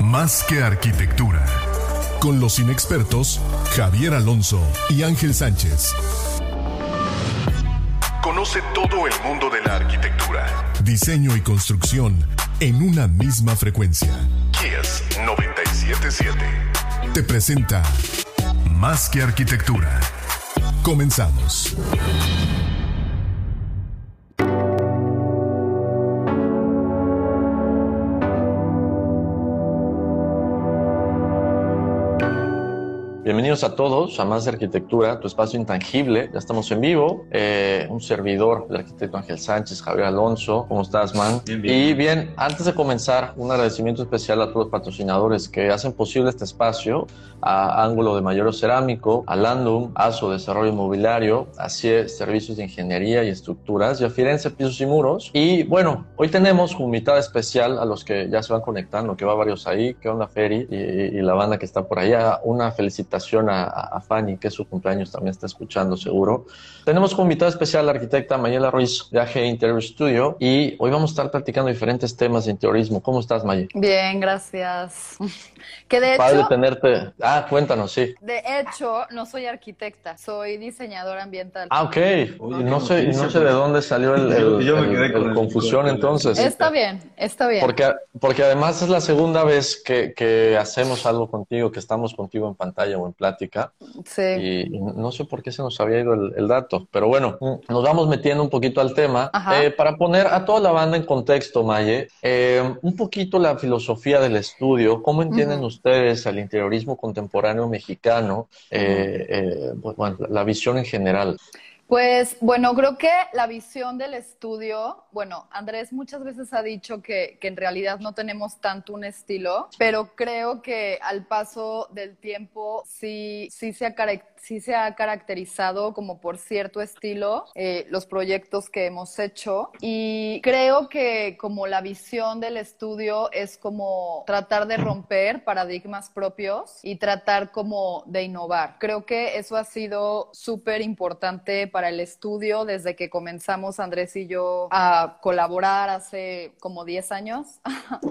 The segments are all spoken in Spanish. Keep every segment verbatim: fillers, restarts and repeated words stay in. Más que arquitectura. Con los inexpertos Javier Alonso y Ángel Sánchez. Conoce todo el mundo de la arquitectura, diseño y construcción en una misma frecuencia. Kiss noventa y siete siete te presenta Más que arquitectura. Comenzamos. Bienvenidos a todos a Más de Arquitectura, tu espacio intangible. Ya estamos en vivo. Eh, un servidor, el arquitecto Ángel Sánchez, Javier Alonso. ¿Cómo estás, man? Bien, bien. Y bien, antes de comenzar, un agradecimiento especial a todos los patrocinadores que hacen posible este espacio: a Ángulo de Mayoros Cerámico, a Landum, a su Desarrollo Inmobiliario, a C I E Servicios de Ingeniería y Estructuras y a Firenze Pisos y Muros. Y bueno, hoy tenemos un invitado especial a los que ya se van conectando, que va varios ahí, que onda Feri y, y la banda que está por allá. Una felicitación A, a Fanny, que es su cumpleaños, también está escuchando seguro. Tenemos como invitada especial a la arquitecta Mayela Ruiz de A G Interior Studio y hoy vamos a estar platicando diferentes temas de interiorismo. ¿Cómo estás, Maye? Bien, gracias. Que de Padre hecho... tenerte... Ah, cuéntanos, sí. De hecho, no soy arquitecta, soy diseñadora ambiental. Ah, ok. Oye, no sé, no sé de dónde salió el, el, yo me quedé el, con el confusión el... entonces. Está bien, está bien. Porque, porque además es la segunda vez que, que hacemos algo contigo, que estamos contigo en pantalla en plática, sí. Y no sé por qué se nos había ido el, el dato, pero bueno, nos vamos metiendo un poquito al tema eh, para poner a toda la banda en contexto, Maye, eh, un poquito la filosofía del estudio, cómo entienden uh-huh. ustedes el interiorismo contemporáneo mexicano, eh, eh, bueno, la, la visión en general. Pues, bueno, creo que la visión del estudio, bueno, Andrés muchas veces ha dicho que, que en realidad no tenemos tanto un estilo, pero creo que al paso del tiempo sí, sí, se, ha, sí se ha caracterizado como por cierto estilo eh, los proyectos que hemos hecho, y creo que como la visión del estudio es como tratar de romper paradigmas propios y tratar como de innovar. Creo que eso ha sido súper importante para el estudio desde que comenzamos Andrés y yo a colaborar hace como diez años.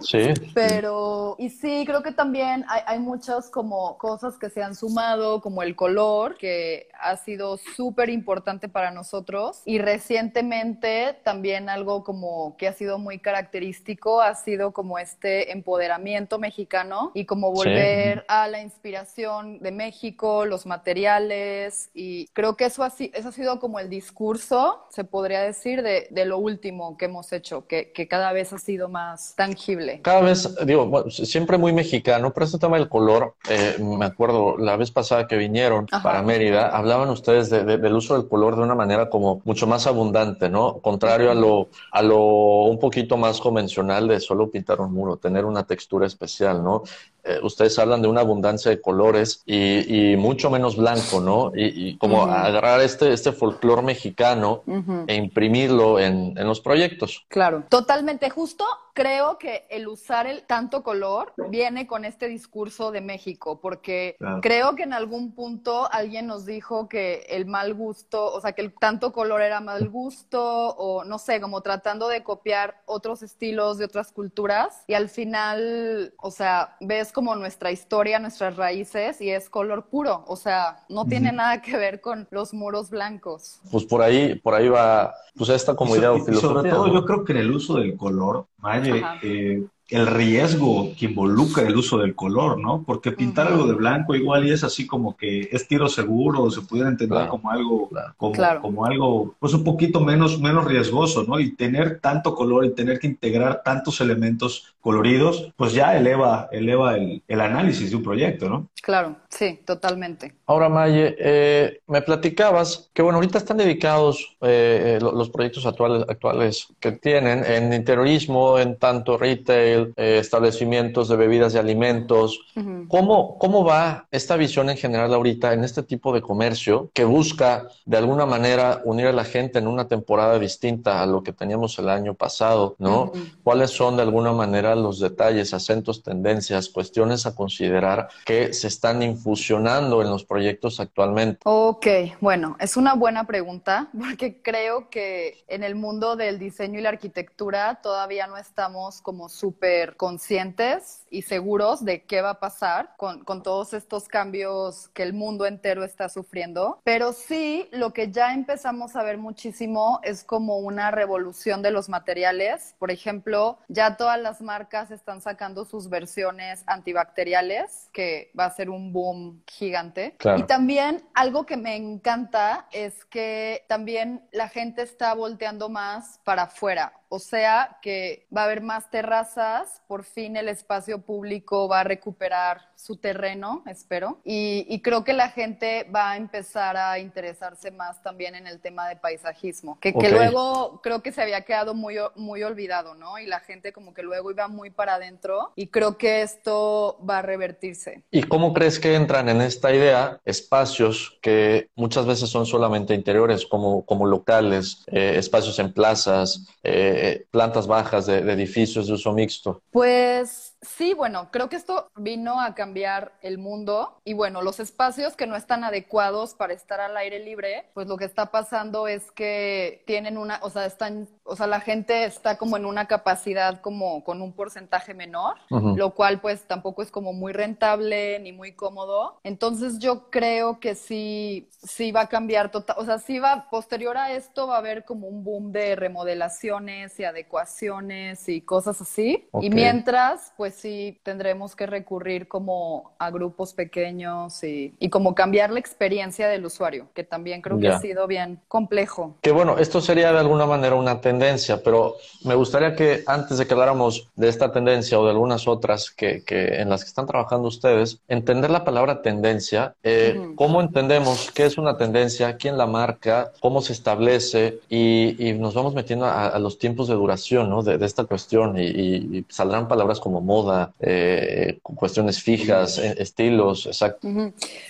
Sí. Pero, y sí, creo que también hay, hay muchas como cosas que se han sumado, como el color, que ha sido súper importante para nosotros. Y recientemente también algo como que ha sido muy característico ha sido como este empoderamiento mexicano y como volver sí. a la inspiración de México, los materiales, y creo que eso ha, eso ha sido como el discurso, se podría decir, de, de lo último que hemos hecho, que, que cada vez ha sido más tangible. Cada vez, digo, bueno, siempre muy mexicano, pero este tema del color, eh, me acuerdo la vez pasada que vinieron Ajá. para Mérida, hablaban ustedes de, de, del uso del color de una manera como mucho más abundante, ¿no? Contrario a lo, a lo un poquito más convencional de solo pintar un muro, tener una textura especial, ¿no? Eh, ustedes hablan de una abundancia de colores y, y mucho menos blanco, ¿no? Y, y como uh-huh. agarrar este, este folclor mexicano uh-huh. e imprimirlo en, en los proyectos. Claro, totalmente justo. Creo que el usar el tanto color viene con este discurso de México, porque claro. creo que en algún punto alguien nos dijo que el mal gusto, o sea, que el tanto color era mal gusto, o no sé, como tratando de copiar otros estilos de otras culturas, y al final, o sea, ves como nuestra historia, nuestras raíces, y es color puro, o sea, no tiene uh-huh. nada que ver con los muros blancos. Pues por ahí, por ahí va, pues esta como idea o filosofía. Sobre todo, ¿no? Yo creo que en el uso del color, Maye, eh, el riesgo que involucra el uso del color, ¿no? Porque pintar uh-huh. algo de blanco igual y es así como que es tiro seguro, se pudiera entender claro, como algo, claro. Como, claro. como algo, pues un poquito menos, menos riesgoso, ¿no? Y tener tanto color y tener que integrar tantos elementos coloridos, pues ya eleva, eleva el, el análisis de un proyecto, ¿no? Claro, sí, totalmente. Ahora, Maye, eh, me platicabas que, bueno, ahorita están dedicados eh, los proyectos actuales, actuales que tienen en interiorismo, en tanto retail, Eh, establecimientos de bebidas y alimentos. Uh-huh. ¿Cómo, ¿Cómo va esta visión en general ahorita en este tipo de comercio que busca de alguna manera unir a la gente en una temporada distinta a lo que teníamos el año pasado, ¿no? Uh-huh. ¿Cuáles son de alguna manera los detalles, acentos, tendencias, cuestiones a considerar que se están infusionando en los proyectos actualmente? Ok, bueno, es una buena pregunta porque creo que en el mundo del diseño y la arquitectura todavía no estamos como súper conscientes y seguros de qué va a pasar con, con todos estos cambios que el mundo entero está sufriendo. Pero sí, lo que ya empezamos a ver muchísimo es como una revolución de los materiales. Por ejemplo, ya todas las marcas están sacando sus versiones antibacteriales, que va a ser un boom gigante. Claro. Y también algo que me encanta es que también la gente está volteando más para afuera. O sea que va a haber más terrazas, por fin el espacio público va a recuperar su terreno, espero. Y, y creo que la gente va a empezar a interesarse más también en el tema de paisajismo, que, okay. que luego creo que se había quedado muy, muy olvidado, ¿no? Y la gente como que luego iba muy para adentro y creo que esto va a revertirse. ¿Y cómo crees que entran en esta idea espacios que muchas veces son solamente interiores, como, como locales, eh, espacios en plazas, eh, plantas bajas de, de edificios de uso mixto? Pues... Sí, bueno, creo que esto vino a cambiar el mundo y bueno, los espacios que no están adecuados para estar al aire libre, pues lo que está pasando es que tienen una, o sea, están, o sea, la gente está como en una capacidad como con un porcentaje menor, uh-huh. lo cual pues tampoco es como muy rentable ni muy cómodo. Entonces yo creo que sí, sí va a cambiar total, o sea, sí va, posterior a esto va a haber como un boom de remodelaciones y adecuaciones y cosas así. Okay. Y mientras, pues sí tendremos que recurrir como a grupos pequeños y, y como cambiar la experiencia del usuario, que también creo ya. que ha sido bien complejo. Que bueno, esto sería de alguna manera una tendencia, pero me gustaría que antes de que habláramos de esta tendencia o de algunas otras que, que en las que están trabajando ustedes, entender la palabra tendencia, eh, uh-huh. cómo entendemos qué es una tendencia, quién la marca, cómo se establece y, y nos vamos metiendo a, a los tiempos de duración, ¿no? de, de esta cuestión y, y, y saldrán palabras como moda, Eh, cuestiones fijas, eh, estilos, exacto.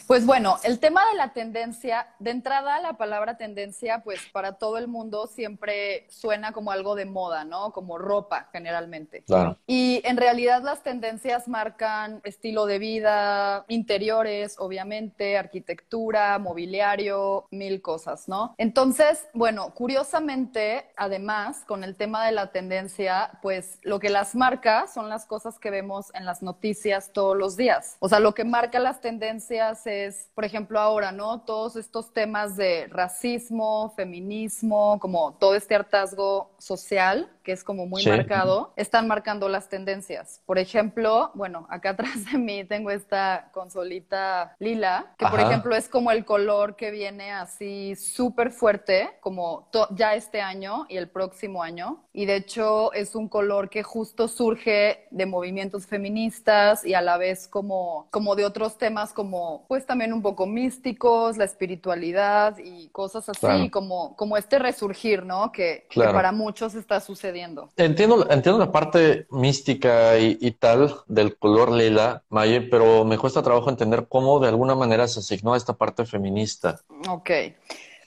Pues bueno, el tema de la tendencia, de entrada la palabra tendencia, pues para todo el mundo siempre suena como algo de moda, ¿no? Como ropa generalmente. Claro. Y en realidad las tendencias marcan estilo de vida, interiores, obviamente, arquitectura, mobiliario, mil cosas, ¿no? Entonces, bueno, curiosamente, además, con el tema de la tendencia, pues lo que las marca son las cosas que que vemos en las noticias todos los días. O sea, lo que marca las tendencias es, por ejemplo, ahora, ¿no? Todos estos temas de racismo, feminismo, como todo este hartazgo social, que es como muy sí. marcado, están marcando las tendencias. Por ejemplo, bueno, acá atrás de mí tengo esta consolita lila, que Ajá. por ejemplo es como el color que viene así súper fuerte, como ya este año y el próximo año. Y de hecho es un color que justo surge de movimientos feministas y a la vez como, como de otros temas como pues también un poco místicos, la espiritualidad y cosas así, claro. como, como este resurgir, ¿no? Que, claro. que para muchos está sucediendo. Entiendo, entiendo la parte mística y, y tal del color lila, Maye, pero me cuesta trabajo entender cómo de alguna manera se asignó a esta parte feminista. Ok.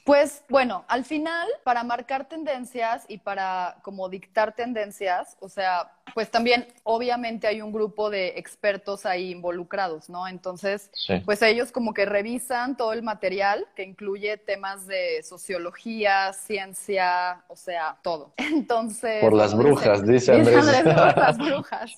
Pues, bueno, al final, para marcar tendencias y para como dictar tendencias, o sea, pues también obviamente hay un grupo de expertos ahí involucrados, ¿no? Entonces, sí. pues ellos como que revisan todo el material que incluye temas de sociología, ciencia, o sea, todo. Entonces... Por las brujas, dice, dice Andrés. Dice Andrés, por las brujas.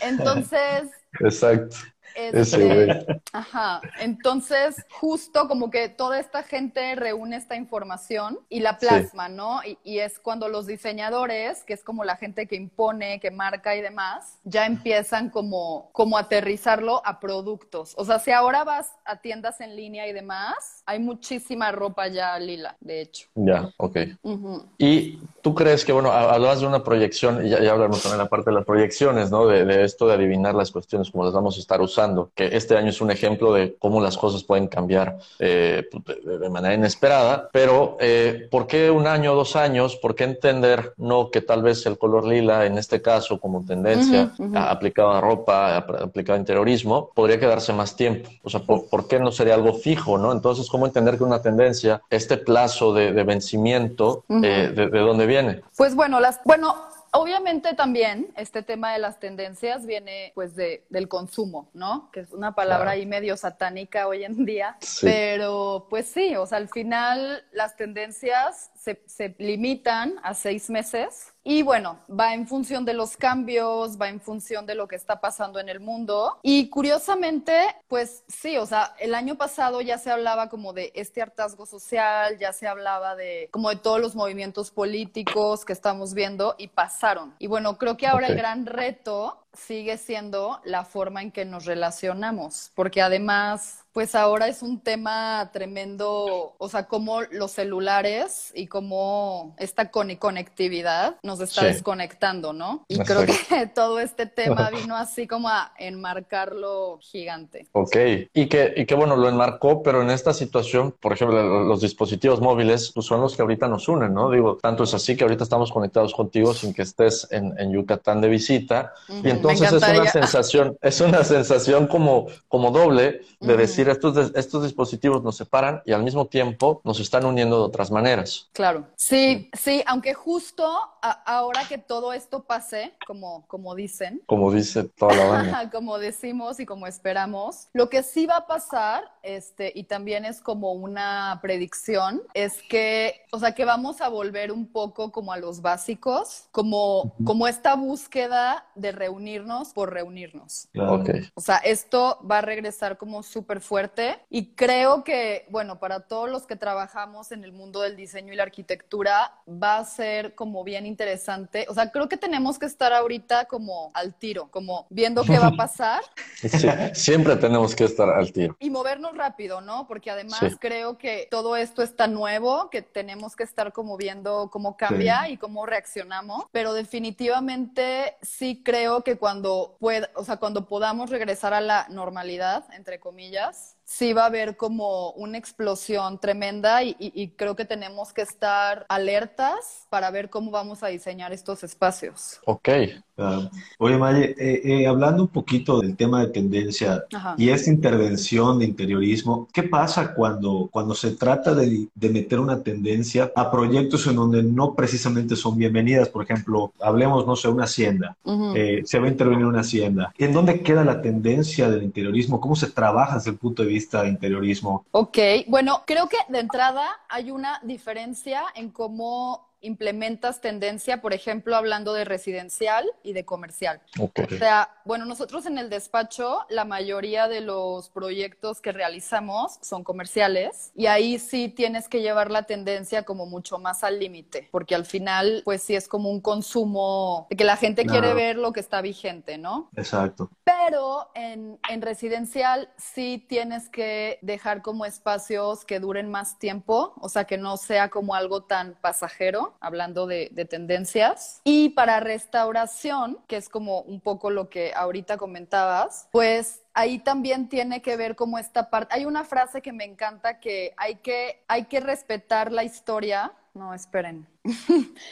Entonces... Exacto. Este, Ese güey. Ajá. Entonces, justo como que toda esta gente reúne esta información y la plasma, sí. ¿no? Y, y es cuando los diseñadores, que es como la gente que impone, que marca y demás, ya empiezan como, como aterrizarlo a productos. O sea, si ahora vas a tiendas en línea y demás, hay muchísima ropa ya lila, de hecho. Ya, ok. Uh-huh. Y tú crees que, bueno, hablabas de una proyección, y ya, ya hablamos también de la parte de las proyecciones, ¿no? De, de esto de adivinar las cuestiones como las vamos a estar usando, que este año es un ejemplo de cómo las cosas pueden cambiar eh, de, de manera inesperada, pero eh, ¿por qué un año, dos años? ¿Por qué entender, no, que tal vez el color lila, en este caso como tendencia, uh-huh, uh-huh. aplicado a ropa, aplicado a interiorismo, podría quedarse más tiempo? O sea, ¿por, por qué no sería algo fijo, no? Entonces, ¿cómo entender que una tendencia, este plazo de, de vencimiento, uh-huh. eh, de, de dónde viene? Pues bueno, las... bueno obviamente también este tema de las tendencias viene pues de, del consumo, ¿no? Que es una palabra claro. ahí medio satánica hoy en día. Sí. Pero pues sí, o sea, al final las tendencias se, se limitan a seis meses. Y bueno, va en función de los cambios, va en función de lo que está pasando en el mundo. Y curiosamente, pues sí, o sea, el año pasado ya se hablaba como de este hartazgo social, ya se hablaba de como de todos los movimientos políticos que estamos viendo y pasaron. Y bueno, creo que ahora okay. el gran reto sigue siendo la forma en que nos relacionamos, porque además... pues ahora es un tema tremendo, o sea, cómo los celulares y cómo esta con- conectividad nos está sí. desconectando, ¿no? Y Exacto. creo que todo este tema vino así como a enmarcarlo gigante. Ok, y que, y que bueno, lo enmarcó, pero en esta situación, por ejemplo, los dispositivos móviles pues son los que ahorita nos unen, ¿no? Digo, tanto es así que ahorita estamos conectados contigo sin que estés en, en Yucatán de visita. Uh-huh. Y entonces es una sensación, es una sensación como, como doble de uh-huh. decir, Estos, estos dispositivos nos separan y al mismo tiempo nos están uniendo de otras maneras. Claro. Sí, sí, aunque justo a, ahora que todo esto pase, como, como dicen. Como dice toda la banda. Como decimos y como esperamos. Lo que sí va a pasar, este, y también es como una predicción, es que, o sea, que vamos a volver un poco como a los básicos, como, uh-huh. como esta búsqueda de reunirnos por reunirnos. Claro. Okay. O sea, esto va a regresar como súper fuerte. Fuerte. Y creo que, bueno, para todos los que trabajamos en el mundo del diseño y la arquitectura va a ser como bien interesante. O sea, creo que tenemos que estar ahorita como al tiro, como viendo qué va a pasar. Sí, siempre tenemos que estar al tiro. Y movernos rápido, ¿no? Porque además sí. creo que todo esto está nuevo, que tenemos que estar como viendo cómo cambia sí. y cómo reaccionamos. Pero definitivamente sí creo que cuando pueda, o sea, cuando podamos regresar a la normalidad, entre comillas, sí va a haber como una explosión tremenda y, y, y creo que tenemos que estar alertas para ver cómo vamos a diseñar estos espacios. Ok. Claro. Oye, Maye, eh, eh, hablando un poquito del tema de tendencia Ajá. y esta intervención de interiorismo, ¿qué pasa cuando, cuando se trata de, de meter una tendencia a proyectos en donde no precisamente son bienvenidas? Por ejemplo, hablemos, no sé, una hacienda. Uh-huh. eh, se va a intervenir una hacienda. ¿En dónde queda la tendencia del interiorismo? ¿Cómo se trabaja desde el punto de vista de interiorismo? Ok, bueno, creo que de entrada hay una diferencia en cómo implementas tendencia, por ejemplo, hablando de residencial y de comercial. Okay. O sea, bueno, nosotros en el despacho, la mayoría de los proyectos que realizamos son comerciales y ahí sí tienes que llevar la tendencia como mucho más al límite, porque al final, pues sí es como un consumo de que la gente quiere no. ver lo que está vigente, ¿no? Exacto. Pero en, en residencial sí tienes que dejar como espacios que duren más tiempo, o sea, que no sea como algo tan pasajero, hablando de, de tendencias. Y para restauración, que es como un poco lo que ahorita comentabas, pues ahí también tiene que ver como esta parte. Hay una frase que me encanta que hay que, hay que respetar la historia. No, esperen.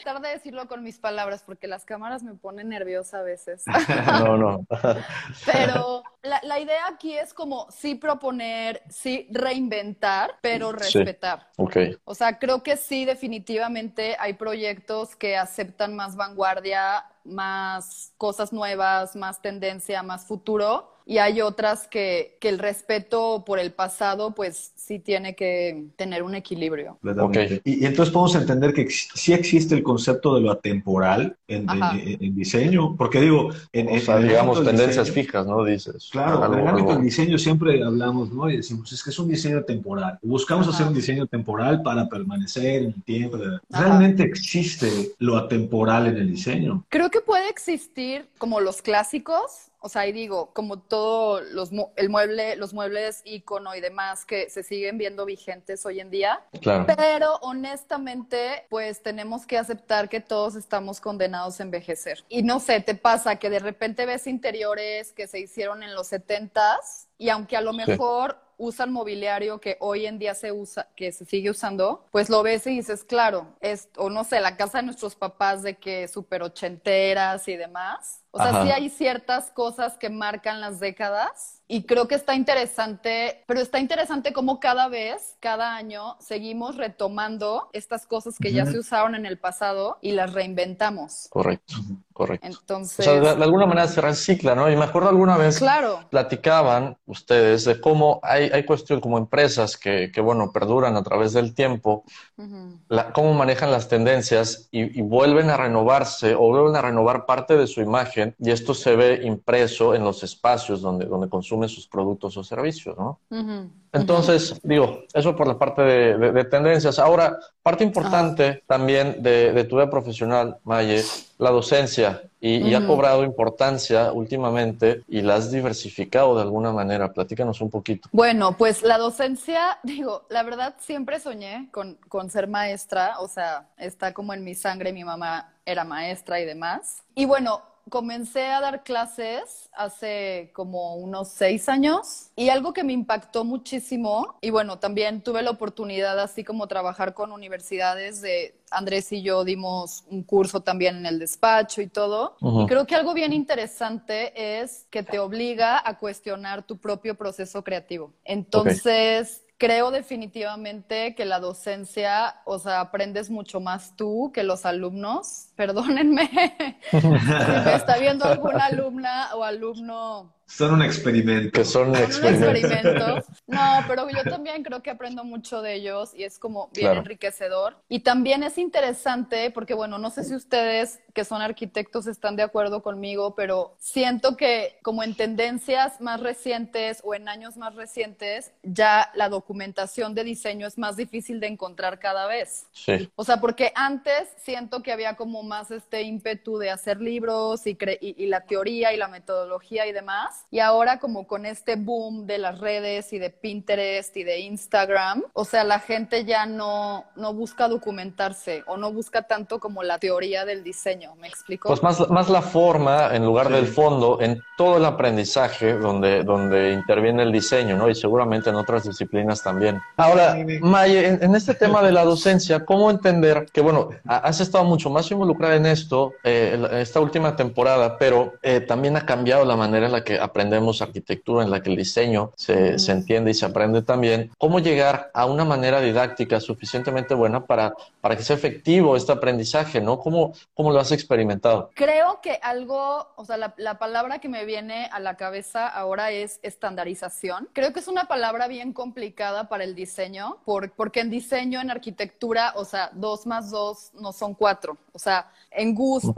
Tarde decirlo con mis palabras porque las cámaras me ponen nerviosa a veces. No, no. Pero la, la idea aquí es como sí proponer, sí reinventar, pero respetar. Sí. Ok. O sea, creo que sí, definitivamente hay proyectos que aceptan más vanguardia, más cosas nuevas, más tendencia, más futuro. y hay otras que, que el respeto por el pasado pues sí tiene que tener un equilibrio. Okay. Y, y entonces podemos entender que ex sí existe el concepto de lo atemporal en, en, en diseño, porque digo... En, o sea, en digamos tendencias diseño, fijas, ¿no? Dices. Claro, algo, en el ámbito del diseño siempre hablamos, ¿no? Y decimos, es que es un diseño temporal. Buscamos Ajá. hacer un diseño temporal para permanecer en el tiempo. ¿Realmente existe lo atemporal en el diseño? Creo que puede existir como los clásicos. O sea, ahí digo, como todos los el mueble, los muebles ícono y demás que se siguen viendo vigentes hoy en día. Claro. Pero honestamente, pues tenemos que aceptar que todos estamos condenados a envejecer. Y no sé, te pasa que de repente ves interiores que se hicieron en los setentas y aunque a lo mejor... Sí. usan mobiliario que hoy en día se usa, que se sigue usando, pues lo ves y dices, claro, es, o no sé, la casa de nuestros papás de que súper ochenteras y demás. O sea, Ajá. sí hay ciertas cosas que marcan las décadas y creo que está interesante, pero está interesante cómo cada vez, cada año, seguimos retomando estas cosas que uh-huh. ya se usaron en el pasado y las reinventamos. Correcto, correcto. Entonces... O sea, de, de alguna manera se recicla, ¿no? Y me acuerdo alguna vez claro. platicaban ustedes de cómo hay, hay cuestiones como empresas que, que, bueno, perduran a través del tiempo, uh-huh. la, cómo manejan las tendencias y, y vuelven a renovarse o vuelven a renovar parte de su imagen. Y esto se ve impreso en los espacios donde, donde consumen sus productos o servicios, ¿no? Uh-huh. Entonces, uh-huh. digo, eso por la parte de, de, de tendencias. Ahora, parte importante uh-huh. también de, de tu vida profesional, Maye, la docencia. Y, uh-huh. y ha cobrado importancia últimamente y la has diversificado de alguna manera. Platícanos un poquito. Bueno, pues la docencia, digo, la verdad siempre soñé con, con ser maestra. O sea, está como en mi sangre, mi mamá era maestra y demás. Y bueno... Comencé a dar clases hace como unos seis años y algo que me impactó muchísimo y bueno, también tuve la oportunidad así como trabajar con universidades de... Andrés y yo dimos un curso también en el despacho y todo. Uh-huh. Y creo que algo bien interesante es que te obliga a cuestionar tu propio proceso creativo. Entonces... Okay. Creo definitivamente que la docencia, o sea, aprendes mucho más tú que los alumnos. Perdónenme si me está viendo alguna alumna o alumno... Son un experimento. Que son un experimento. Son un experimento. No, pero yo también creo que aprendo mucho de ellos y es como bien claro. enriquecedor. Y también es interesante porque, bueno, no sé si ustedes que son arquitectos están de acuerdo conmigo, pero siento que como en tendencias más recientes o en años más recientes, ya la documentación de diseño es más difícil de encontrar cada vez. Sí. O sea, porque antes siento que había como más este ímpetu de hacer libros y, cre y, y la teoría y la metodología y demás. Y ahora como con este boom de las redes y de Pinterest y de Instagram, o sea, la gente ya no, no busca documentarse o no busca tanto como la teoría del diseño, ¿me explico? Pues más, más la forma en lugar sí. del fondo en todo el aprendizaje donde, donde interviene el diseño, ¿no? Y seguramente en otras disciplinas también. Ahora, Maye, en, en este tema de la docencia, ¿cómo entender que, bueno, has estado mucho más involucrada en esto, eh, esta última temporada, pero eh, también ha cambiado la manera en la que aprendemos arquitectura, en la que el diseño se, uh-huh. se entiende y se aprende también, cómo llegar a una manera didáctica suficientemente buena para, para que sea efectivo este aprendizaje, ¿no? ¿Cómo, cómo lo has experimentado? Creo que algo, o sea, la, la palabra que me viene a la cabeza ahora es estandarización. Creo que es una palabra bien complicada para el diseño, por, porque en diseño, en arquitectura, o sea, dos más dos no son cuatro. O sea, en gustos,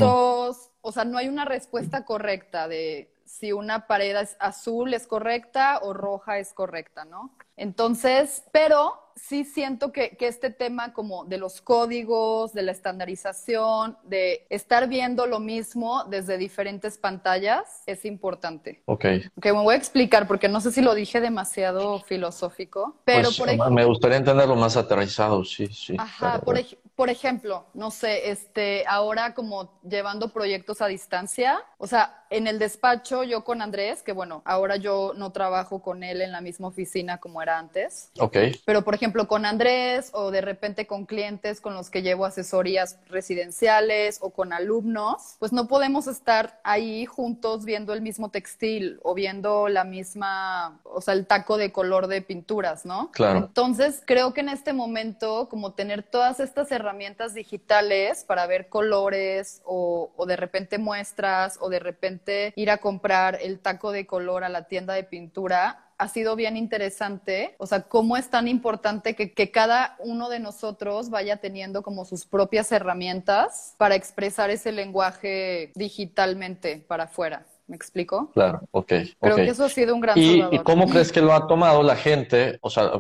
uh-huh. o sea, no hay una respuesta correcta de... si una pared azul es correcta o roja es correcta, ¿no? Entonces, pero sí siento que, que este tema como de los códigos, de la estandarización, de estar viendo lo mismo desde diferentes pantallas es importante. Ok. Que me voy a explicar porque no sé si lo dije demasiado filosófico, pero pues, por ejemplo... Me gustaría entenderlo más aterrizado, sí, sí. Ajá, por, ej por ejemplo, no sé, este, ahora como llevando proyectos a distancia, o sea, en el despacho yo con Andrés, que bueno, ahora yo no trabajo con él en la misma oficina como era antes. Ok. Pero por ejemplo, ejemplo, con Andrés o de repente con clientes con los que llevo asesorías residenciales o con alumnos, pues no podemos estar ahí juntos viendo el mismo textil o viendo la misma, o sea, el taco de color de pinturas, ¿no? Claro. Entonces, creo que en este momento, como tener todas estas herramientas digitales para ver colores o, o de repente muestras o de repente simplemente ir a comprar el taco de color a la tienda de pintura, ha sido bien interesante. O sea, cómo es tan importante que, que cada uno de nosotros vaya teniendo como sus propias herramientas para expresar ese lenguaje digitalmente para afuera. ¿Me explico? Claro, ok. Creo okay. que eso ha sido un gran ¿Y, salvador. ¿Y cómo crees que lo ha tomado la gente, o sea,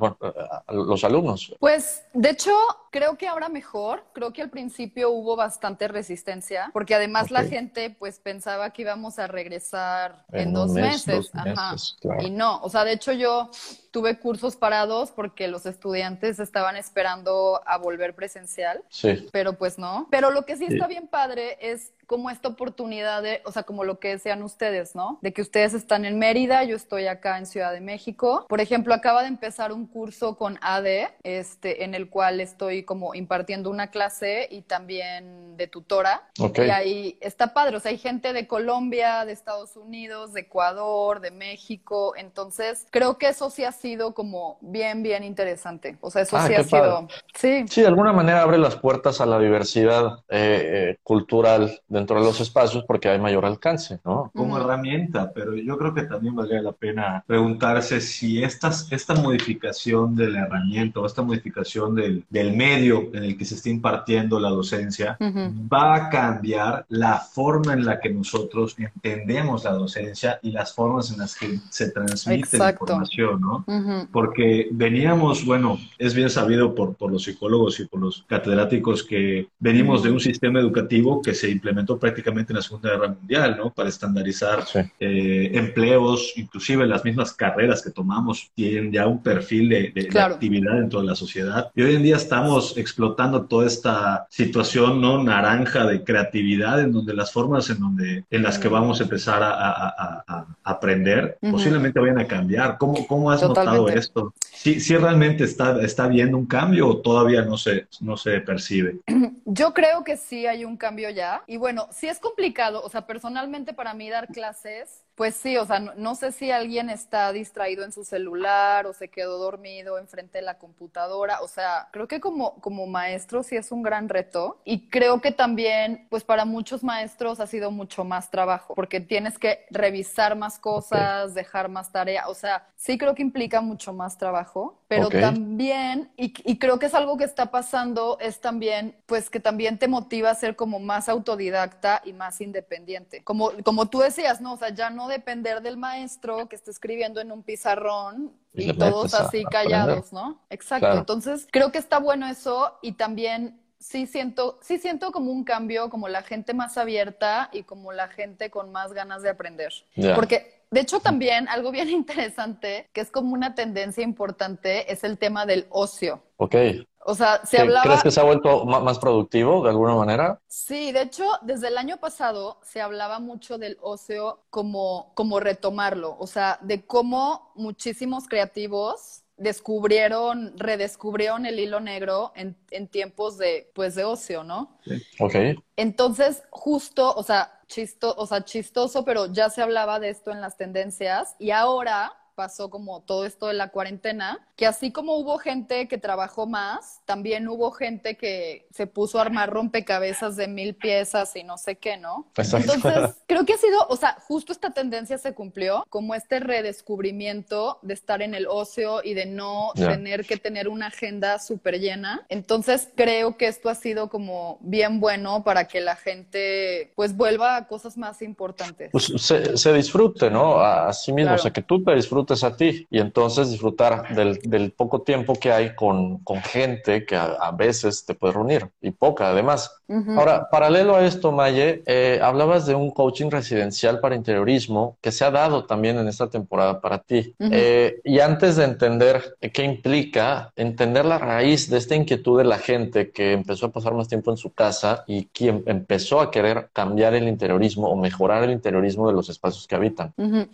los alumnos? Pues, de hecho, creo que ahora mejor. Creo que al principio hubo bastante resistencia, porque además okay. la gente, pues, pensaba que íbamos a regresar en, en dos mes, meses. Dos Ajá. meses claro. Y no, o sea, de hecho yo tuve cursos parados porque los estudiantes estaban esperando a volver presencial. Sí. Pero pues no. Pero lo que sí está sí. bien padre es como esta oportunidad de, o sea, como lo que decían ustedes, ¿no? De que ustedes están en Mérida, yo estoy acá en Ciudad de México. Por ejemplo, acaba de empezar un curso con A D, este, en el cual estoy como impartiendo una clase y también de tutora. Okay. Y ahí está padre, o sea, hay gente de Colombia, de Estados Unidos, de Ecuador, de México. Entonces, creo que eso sí ha sido como bien, bien interesante. O sea, eso ah, sí ha sido... Sí. sí, de alguna manera abre las puertas a la diversidad eh, eh, cultural dentro de los espacios porque hay mayor alcance, ¿no? Como herramienta, pero yo creo que también vale la pena preguntarse si estas, esta modificación de la herramienta o esta modificación del, del medio en el que se está impartiendo la docencia uh-huh. va a cambiar la forma en la que nosotros entendemos la docencia y las formas en las que se transmite la información, ¿no? Uh-huh. Porque veníamos, bueno, es bien sabido por, por los psicólogos y por los catedráticos que venimos de un sistema educativo que se implementó prácticamente en la Segunda Guerra Mundial, ¿no? Para estandarizar Sí. Eh, empleos, inclusive las mismas carreras que tomamos tienen ya un perfil de, de, claro. de actividad dentro de la sociedad. Y hoy en día estamos explotando toda esta situación no naranja de creatividad en donde las formas en, donde, en las que vamos a empezar a, a, a, a aprender uh-huh. posiblemente vayan a cambiar. ¿Cómo, cómo has Totalmente. notado esto? ¿Sí, sí realmente está, está habiendo un cambio o todavía no se, no se percibe? Yo creo que sí hay un cambio ya. Y bueno, sí es complicado. O sea, personalmente para mí dar clases, pues sí, o sea, no, no sé si alguien está distraído en su celular o se quedó dormido enfrente de la computadora. O sea, creo que como, como maestro sí es un gran reto y creo que también, pues para muchos maestros ha sido mucho más trabajo porque tienes que revisar más cosas, okay. dejar más tarea. O sea, sí creo que implica mucho más trabajo, pero okay. también, y, y creo que es algo que está pasando, es también, pues que también te motiva a ser como más autodidacta y más independiente. Como, como tú decías, ¿no? O sea, ya no depender del maestro que está escribiendo en un pizarrón y, y todos así callados, ¿no? Exacto. Claro. Entonces, creo que está bueno eso y también sí siento, sí siento como un cambio, como la gente más abierta y como la gente con más ganas de aprender. Yeah. Porque... De hecho, también algo bien interesante, que es como una tendencia importante, es el tema del ocio. Ok. O sea, se hablaba... ¿Crees que se ha vuelto más productivo de alguna manera? Sí, de hecho, desde el año pasado se hablaba mucho del ocio como, como retomarlo. O sea, de cómo muchísimos creativos... descubrieron, redescubrieron el hilo negro en, en tiempos de, pues, de ocio, ¿no? Ok. Entonces, justo, o sea, chisto, o sea, chistoso, pero ya se hablaba de esto en las tendencias y ahora... pasó como todo esto de la cuarentena, que así como hubo gente que trabajó más, también hubo gente que se puso a armar rompecabezas de mil piezas y no sé qué, ¿no? Exacto. Entonces, creo que ha sido, o sea, justo esta tendencia se cumplió, como este redescubrimiento de estar en el ocio y de no yeah. tener que tener una agenda súper llena. Entonces, creo que esto ha sido como bien bueno para que la gente, pues, vuelva a cosas más importantes. Pues se, se disfrute, ¿no? A sí mismo, claro. o sea, que tú te disfrutes a ti y entonces disfrutar del, del poco tiempo que hay con, con gente que a, a veces te puedes reunir y poca además. Uh-huh. Ahora, paralelo a esto, Maye, eh, hablabas de un coaching residencial para interiorismo que se ha dado también en esta temporada para ti. Uh-huh. eh, y antes de entender qué implica, entender la raíz de esta inquietud de la gente que empezó a pasar más tiempo en su casa y quien empezó a querer cambiar el interiorismo o mejorar el interiorismo de los espacios que habitan. Uh-huh.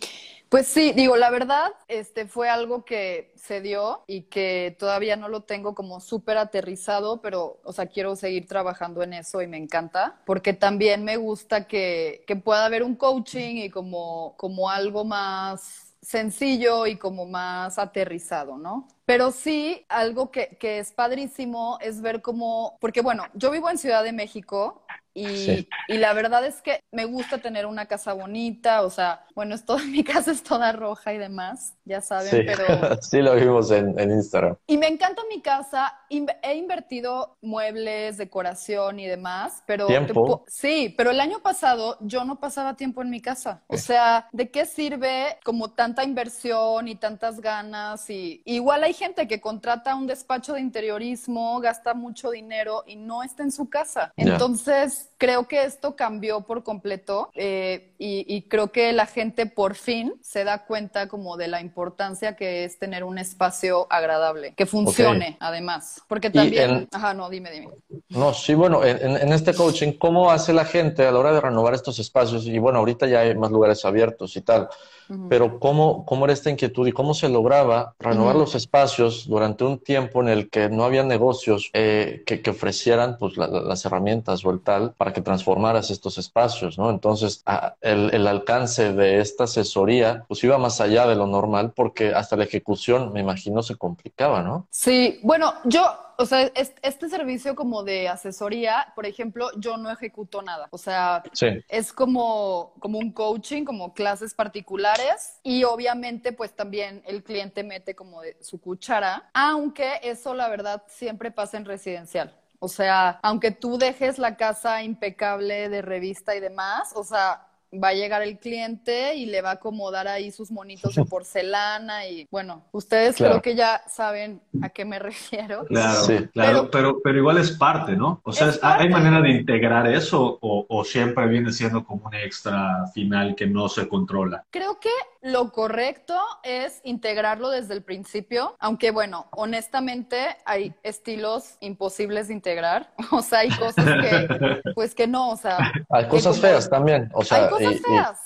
Pues sí, digo, la verdad, este fue algo que se dio y que todavía no lo tengo como súper aterrizado, pero, o sea, quiero seguir trabajando en eso y me encanta, porque también me gusta que, que pueda haber un coaching y como, como algo más... sencillo y como más aterrizado, ¿no? Pero sí, algo que, que es padrísimo es ver cómo... Porque, bueno, yo vivo en Ciudad de México Y, sí. y la verdad es que me gusta tener una casa bonita, o sea, bueno, es todo, mi casa es toda roja y demás, ya saben, sí. pero... Sí, lo vimos en, en Instagram. Y me encanta mi casa, in- he invertido muebles, decoración y demás, pero... ¿Tiempo? Te, sí, pero el año pasado yo no pasaba tiempo en mi casa, o sea, ¿de qué sirve como tanta inversión y tantas ganas? Y igual hay gente que contrata un despacho de interiorismo, gasta mucho dinero y no está en su casa, entonces... Yeah. Creo que esto cambió por completo eh, y, y creo que la gente por fin se da cuenta como de la importancia que es tener un espacio agradable, que funcione okay. además. Porque también... En, ajá, no, dime, dime. No, sí, bueno, en, en este coaching, ¿cómo hace la gente a la hora de renovar estos espacios? Y bueno, ahorita ya hay más lugares abiertos y tal, uh-huh. pero ¿cómo, cómo era esta inquietud y cómo se lograba renovar uh-huh. los espacios durante un tiempo en el que no había negocios eh, que, que ofrecieran pues, la, la, las herramientas o el tal para que transformaras estos espacios, ¿no? Entonces, a, el, el alcance de esta asesoría, pues iba más allá de lo normal porque hasta la ejecución, me imagino, se complicaba, ¿no? Sí, bueno, yo... O sea, este servicio como de asesoría, por ejemplo, yo no ejecuto nada. O sea, sí. es como, como un coaching, como clases particulares. Y obviamente, pues también el cliente mete como de su cuchara. Aunque eso, la verdad, siempre pasa en residencial. O sea, aunque tú dejes la casa impecable de revista y demás, o sea, va a llegar el cliente y le va a acomodar ahí sus monitos de porcelana y, bueno, ustedes claro. creo que ya saben a qué me refiero. Claro, sí. claro, pero, pero, pero igual es parte, ¿no? O sea, es parte. ¿Hay manera de integrar eso o, o siempre viene siendo como un extra final que no se controla? Creo que lo correcto es integrarlo desde el principio, aunque, bueno, honestamente hay estilos imposibles de integrar. O sea, hay cosas que, pues que no, o sea... Hay cosas como, feas también, o sea... Y, y,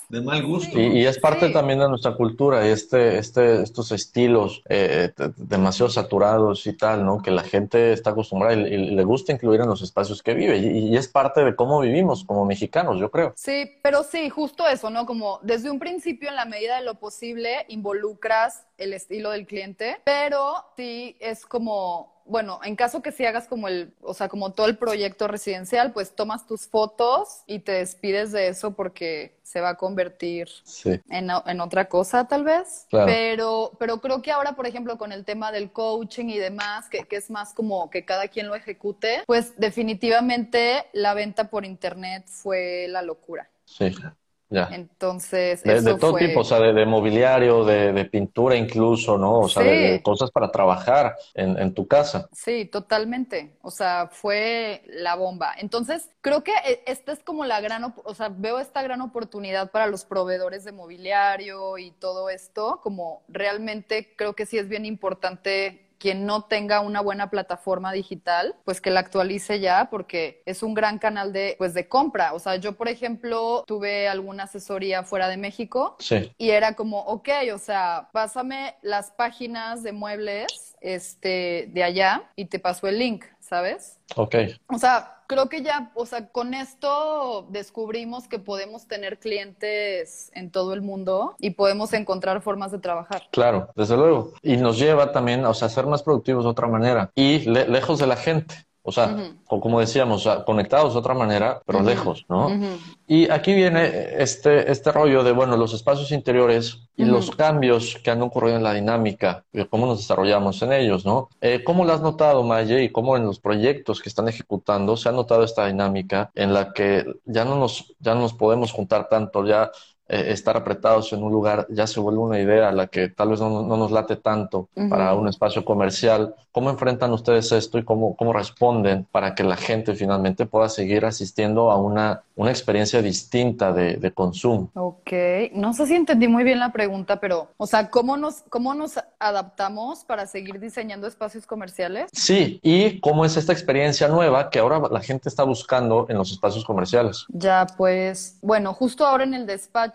de mal gusto. Sí, y, y es parte sí. también de nuestra cultura, este, este, estos estilos eh, t- demasiado saturados y tal, ¿no? Que la gente está acostumbrada y, y le gusta incluir en los espacios que vive. Y, y es parte de cómo vivimos como mexicanos, yo creo. Sí, pero sí, justo eso, ¿no? Como desde un principio, en la medida de lo posible, involucras el estilo del cliente, pero sí es como... Bueno, en caso que sí hagas como el, o sea, como todo el proyecto residencial, pues tomas tus fotos y te despides de eso porque se va a convertir sí. en, en otra cosa tal vez. Claro. Pero, pero creo que ahora, por ejemplo, con el tema del coaching y demás, que, que es más como que cada quien lo ejecute, pues definitivamente la venta por internet fue la locura. Sí. Ya. Entonces, de, eso de todo fue... tipo, o sea, de, de mobiliario, de, de pintura incluso, ¿no? O sea, sí. de, de cosas para trabajar en, en tu casa. Sí, totalmente. O sea, fue la bomba. Entonces, creo que esta es como la gran, o sea, veo esta gran oportunidad para los proveedores de mobiliario y todo esto, como realmente creo que sí es bien importante... Quien no tenga una buena plataforma digital, pues que la actualice ya, porque es un gran canal de, pues de compra. O sea, yo, por ejemplo, tuve alguna asesoría fuera de México sí. y era como, ok, o sea, pásame las páginas de muebles este, de allá y te paso el link, ¿sabes? Ok. O sea... Creo que ya, o sea, con esto descubrimos que podemos tener clientes en todo el mundo y podemos encontrar formas de trabajar. Claro, desde luego. Y nos lleva también, o sea, a ser más productivos de otra manera y le- lejos de la gente. O sea, uh-huh. o como decíamos, conectados de otra manera, pero uh-huh. lejos, ¿no? Uh-huh. Y aquí viene este, este rollo de, bueno, los espacios interiores y uh-huh. los cambios que han ocurrido en la dinámica, cómo nos desarrollamos en ellos, ¿no? Eh, ¿Cómo lo has notado, Maye, y cómo en los proyectos que están ejecutando se ha notado esta dinámica en la que ya no nos, ya no nos podemos juntar tanto, ya... Eh, estar apretados en un lugar ya se vuelve una idea a la que tal vez no, no nos late tanto uh-huh. para un espacio comercial? ¿Cómo enfrentan ustedes esto y cómo, cómo responden para que la gente finalmente pueda seguir asistiendo a una, una experiencia distinta de, de consumo? Ok, no sé si entendí muy bien la pregunta, pero, o sea, ¿cómo nos, cómo nos adaptamos para seguir diseñando espacios comerciales? Sí, y ¿cómo es esta experiencia nueva que ahora la gente está buscando en los espacios comerciales? Ya, pues, bueno, justo ahora en el despacho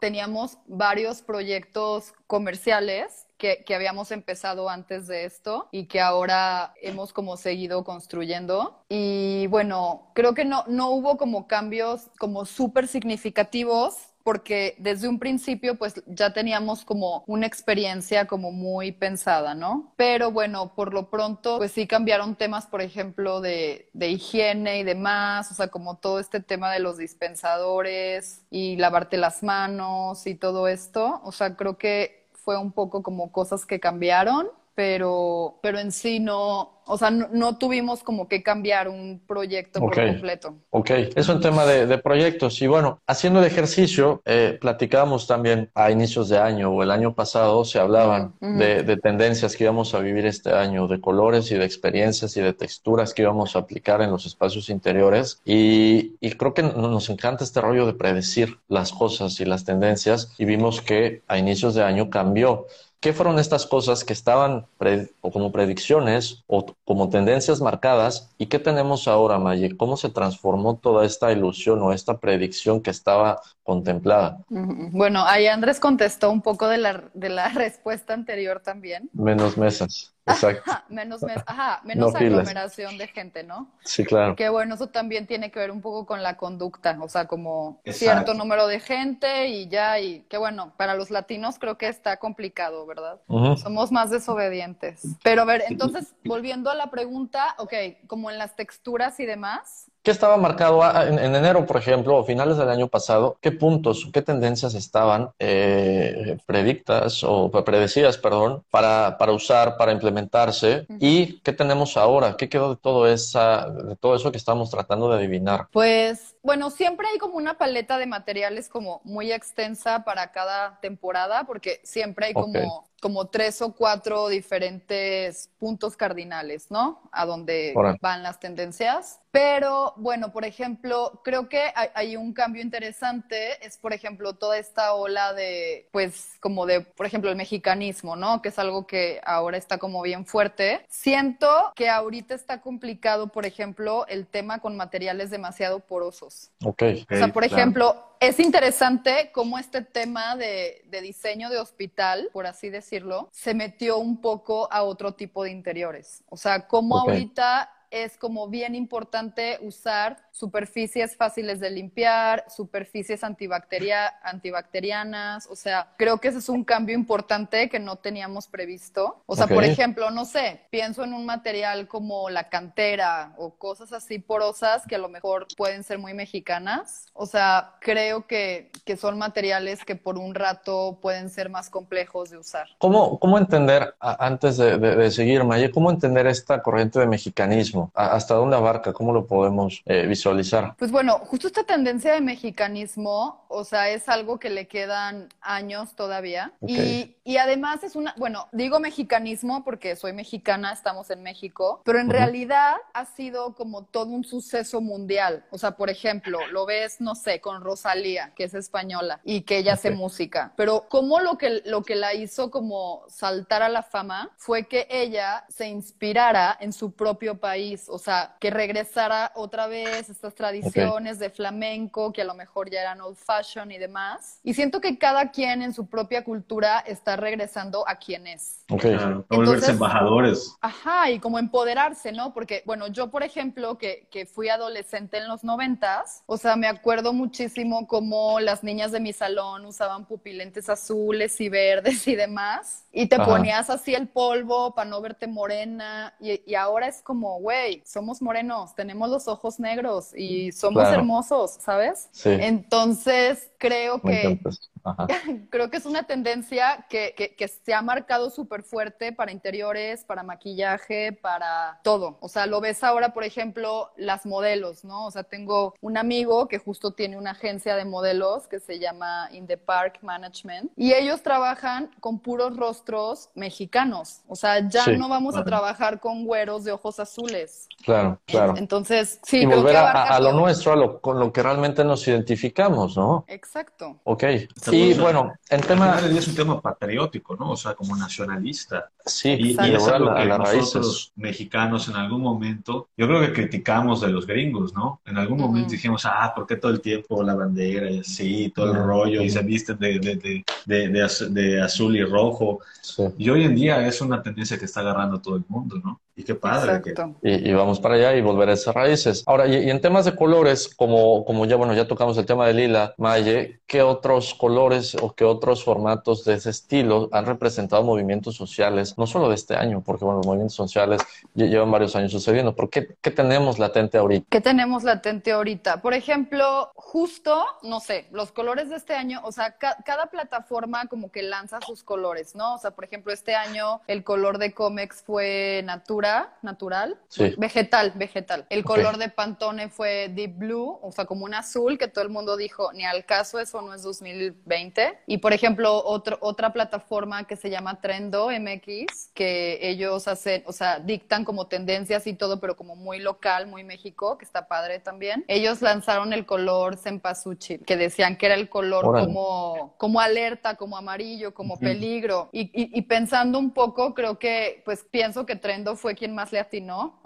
teníamos varios proyectos comerciales que, que habíamos empezado antes de esto y que ahora hemos como seguido construyendo. Y bueno, creo que no, no hubo como cambios como súper significativos porque desde un principio pues ya teníamos como una experiencia como muy pensada, ¿no? Pero bueno, por lo pronto pues sí cambiaron temas, por ejemplo, de, de higiene y demás, o sea, como todo este tema de los dispensadores y lavarte las manos y todo esto, o sea, creo que fue un poco como cosas que cambiaron. Pero, pero en sí no, o sea, no, no tuvimos como que cambiar un proyecto okay. por completo. Ok, es un tema de, de proyectos. Y bueno, haciendo el ejercicio, eh, platicábamos también a inicios de año o el año pasado, se hablaban uh-huh. de, de tendencias que íbamos a vivir este año, de colores y de experiencias y de texturas que íbamos a aplicar en los espacios interiores. Y, y creo que nos encanta este rollo de predecir las cosas y las tendencias, y vimos que a inicios de año cambió. ¿Qué fueron estas cosas que estaban pre o como predicciones o como tendencias marcadas? ¿Y qué tenemos ahora, Maye? ¿Cómo se transformó toda esta ilusión o esta predicción que estaba contemplada? Bueno, ahí Andrés contestó un poco de la, de la respuesta anterior también. Menos mesas. Exacto. Ajá, menos mes, ajá, menos no aglomeración filas. De gente, ¿no? Sí, claro. Que bueno, eso también tiene que ver un poco con la conducta, o sea, como exacto. cierto número de gente y ya, y que bueno, para los latinos creo que está complicado, ¿verdad? Uh-huh. Somos más desobedientes. Pero a ver, entonces, volviendo a la pregunta, ok, como en las texturas y demás... ¿Qué estaba marcado en, en enero, por ejemplo, o finales del año pasado? ¿Qué puntos, qué tendencias estaban eh, predictas o predecidas, perdón, para, para usar, para implementarse? Uh-huh. ¿Y qué tenemos ahora? ¿Qué quedó de todo, esa, de todo eso que estamos tratando de adivinar? Pues, bueno, siempre hay como una paleta de materiales como muy extensa para cada temporada, porque siempre hay como... Okay. como tres o cuatro diferentes puntos cardinales, ¿no? A donde Hola. Van las tendencias. Pero, bueno, por ejemplo, creo que hay, hay un cambio interesante. Es, por ejemplo, toda esta ola de, pues, como de, por ejemplo, el mexicanismo, ¿no? Que es algo que ahora está como bien fuerte. Siento que ahorita está complicado, por ejemplo, el tema con materiales demasiado porosos. Ok. okay o sea, por claro. ejemplo... Es interesante cómo este tema de, de diseño de hospital, por así decirlo, se metió un poco a otro tipo de interiores. O sea, cómo okay. ahorita... es como bien importante usar superficies fáciles de limpiar, superficies antibacteria, antibacterianas, o sea, creo que ese es un cambio importante que no teníamos previsto. O sea, okay. por ejemplo, no sé, pienso en un material como la cantera o cosas así porosas que a lo mejor pueden ser muy mexicanas. O sea, creo que, que son materiales que por un rato pueden ser más complejos de usar. ¿Cómo, cómo entender, antes de, de, de seguir, Maye, cómo entender esta corriente de mexicanismo? ¿Hasta dónde abarca? ¿Cómo lo podemos eh, visualizar? Pues bueno, justo esta tendencia de mexicanismo, o sea, es algo que le quedan años todavía. Okay. Y, y además es una... Bueno, digo mexicanismo porque soy mexicana, estamos en México, pero en uh-huh. realidad ha sido como todo un suceso mundial. O sea, por ejemplo, lo ves, no sé, con Rosalía, que es española y que ella okay. hace música. Pero cómo lo que, lo que la hizo como saltar a la fama fue que ella se inspirara en su propio país. O sea, que regresara otra vez estas tradiciones okay. de flamenco que a lo mejor ya eran old fashion y demás. Y siento que cada quien en su propia cultura está regresando a quien es. Ok, claro. Entonces, volverse embajadores. Ajá, y como empoderarse, ¿no? Porque, bueno, yo, por ejemplo, que, que fui adolescente en los noventas, o sea, me acuerdo muchísimo cómo las niñas de mi salón usaban pupilentes azules y verdes y demás. Y te ajá. ponías así el polvo para no verte morena. Y, y ahora es como, güey, Hey, somos morenos, tenemos los ojos negros y somos claro. hermosos, ¿sabes? Sí. Entonces creo que Ajá. creo que es una tendencia que, que, que se ha marcado súper fuerte para interiores, para maquillaje, para todo. O sea, lo ves ahora, por ejemplo, las modelos, ¿no? O sea, tengo un amigo que justo tiene una agencia de modelos que se llama In the Park Management y ellos trabajan con puros rostros mexicanos. O sea, ya sí, no vamos claro. a trabajar con güeros de ojos azules. Claro, claro. Entonces, sí. Y volver a, a lo nuestro, a lo, con lo que realmente nos identificamos, ¿no? Exacto. Ok. Y bueno, el tema es un tema patriótico, ¿no? O sea, como nacionalista. Sí, y, y es algo que nosotros mexicanos en algún momento, yo creo que criticamos de los gringos, ¿no? En algún uh-huh. momento dijimos, ah, ¿por qué todo el tiempo la bandera y así, todo el uh-huh. rollo, uh-huh. y se visten de, de, de, de, de, az, de azul y rojo? Sí. Y hoy en día es una tendencia que está agarrando todo el mundo, ¿no? Y qué padre. Que... Y, y vamos para allá y volver a esas raíces. Ahora, y, y en temas de colores, como, como ya, bueno, ya tocamos el tema de lila, Maye, ¿qué otros colores o qué otros formatos de ese estilo han representado movimientos sociales, no solo de este año, porque bueno, los movimientos sociales llevan varios años sucediendo, pero ¿qué, qué tenemos latente ahorita? ¿Qué tenemos latente ahorita? Por ejemplo, justo, no sé, los colores de este año, o sea, ca cada plataforma como que lanza sus colores, ¿no? O sea, por ejemplo, este año el color de Comex fue natural, natural, sí. vegetal, vegetal. El color okay. de Pantone fue deep blue, o sea, como un azul que todo el mundo dijo, ni al caso, eso no es dos mil veinte. Y, por ejemplo, otro, otra plataforma que se llama Trendo M X, que ellos hacen, o sea, dictan como tendencias y todo, pero como muy local, muy México, que está padre también. Ellos lanzaron el color cempasúchil, que decían que era el color como, como alerta, como amarillo, como uh-huh. peligro. Y, y, y pensando un poco, creo que, pues, pienso que Trendo fue quien más le atinó,